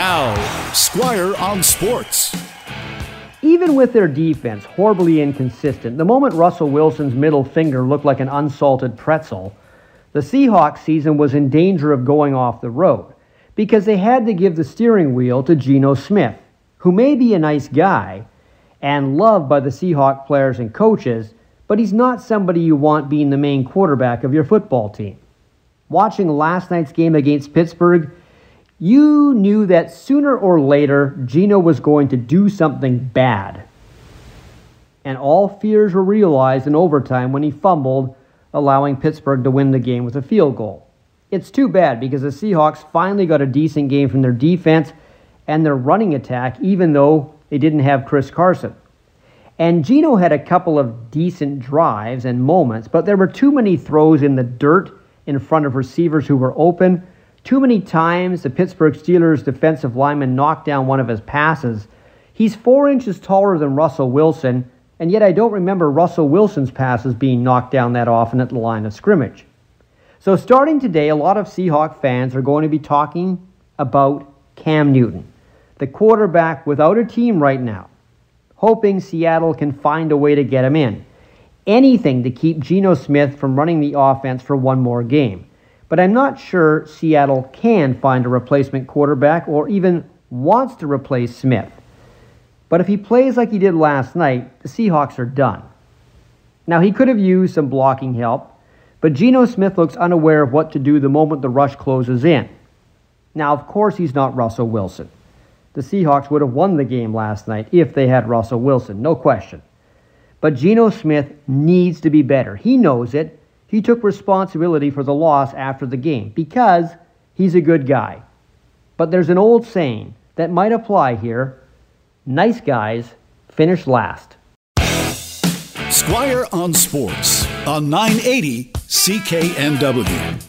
Now, Squire on Sports. Even with their defense horribly inconsistent, the moment Russell Wilson's middle finger looked like an unsalted pretzel, the Seahawks season was in danger of going off the road because they had to give the steering wheel to Geno Smith, who may be a nice guy and loved by the Seahawks players and coaches, but he's not somebody you want being the main quarterback of your football team. Watching last night's game against Pittsburgh, you knew that sooner or later, Geno was going to do something bad. And all fears were realized in overtime when he fumbled, allowing Pittsburgh to win the game with a field goal. It's too bad because the Seahawks finally got a decent game from their defense and their running attack, even though they didn't have Chris Carson. And Geno had a couple of decent drives and moments, but there were too many throws in the dirt in front of receivers who were open. Too many times the Pittsburgh Steelers defensive lineman knocked down one of his passes. He's 4 inches taller than Russell Wilson, and yet I don't remember Russell Wilson's passes being knocked down that often at the line of scrimmage. So starting today, a lot of Seahawks fans are going to be talking about Cam Newton, the quarterback without a team right now, hoping Seattle can find a way to get him in. Anything to keep Geno Smith from running the offense for one more game. But I'm not sure Seattle can find a replacement quarterback or even wants to replace Smith. But if he plays like he did last night, the Seahawks are done. Now, he could have used some blocking help, but Geno Smith looks unaware of what to do the moment the rush closes in. Now, of course, he's not Russell Wilson. The Seahawks would have won the game last night if they had Russell Wilson, no question. But Geno Smith needs to be better. He knows it. He took responsibility for the loss after the game because he's a good guy. But there's an old saying that might apply here. Nice guys finish last. Squire on Sports on 980 CKNW.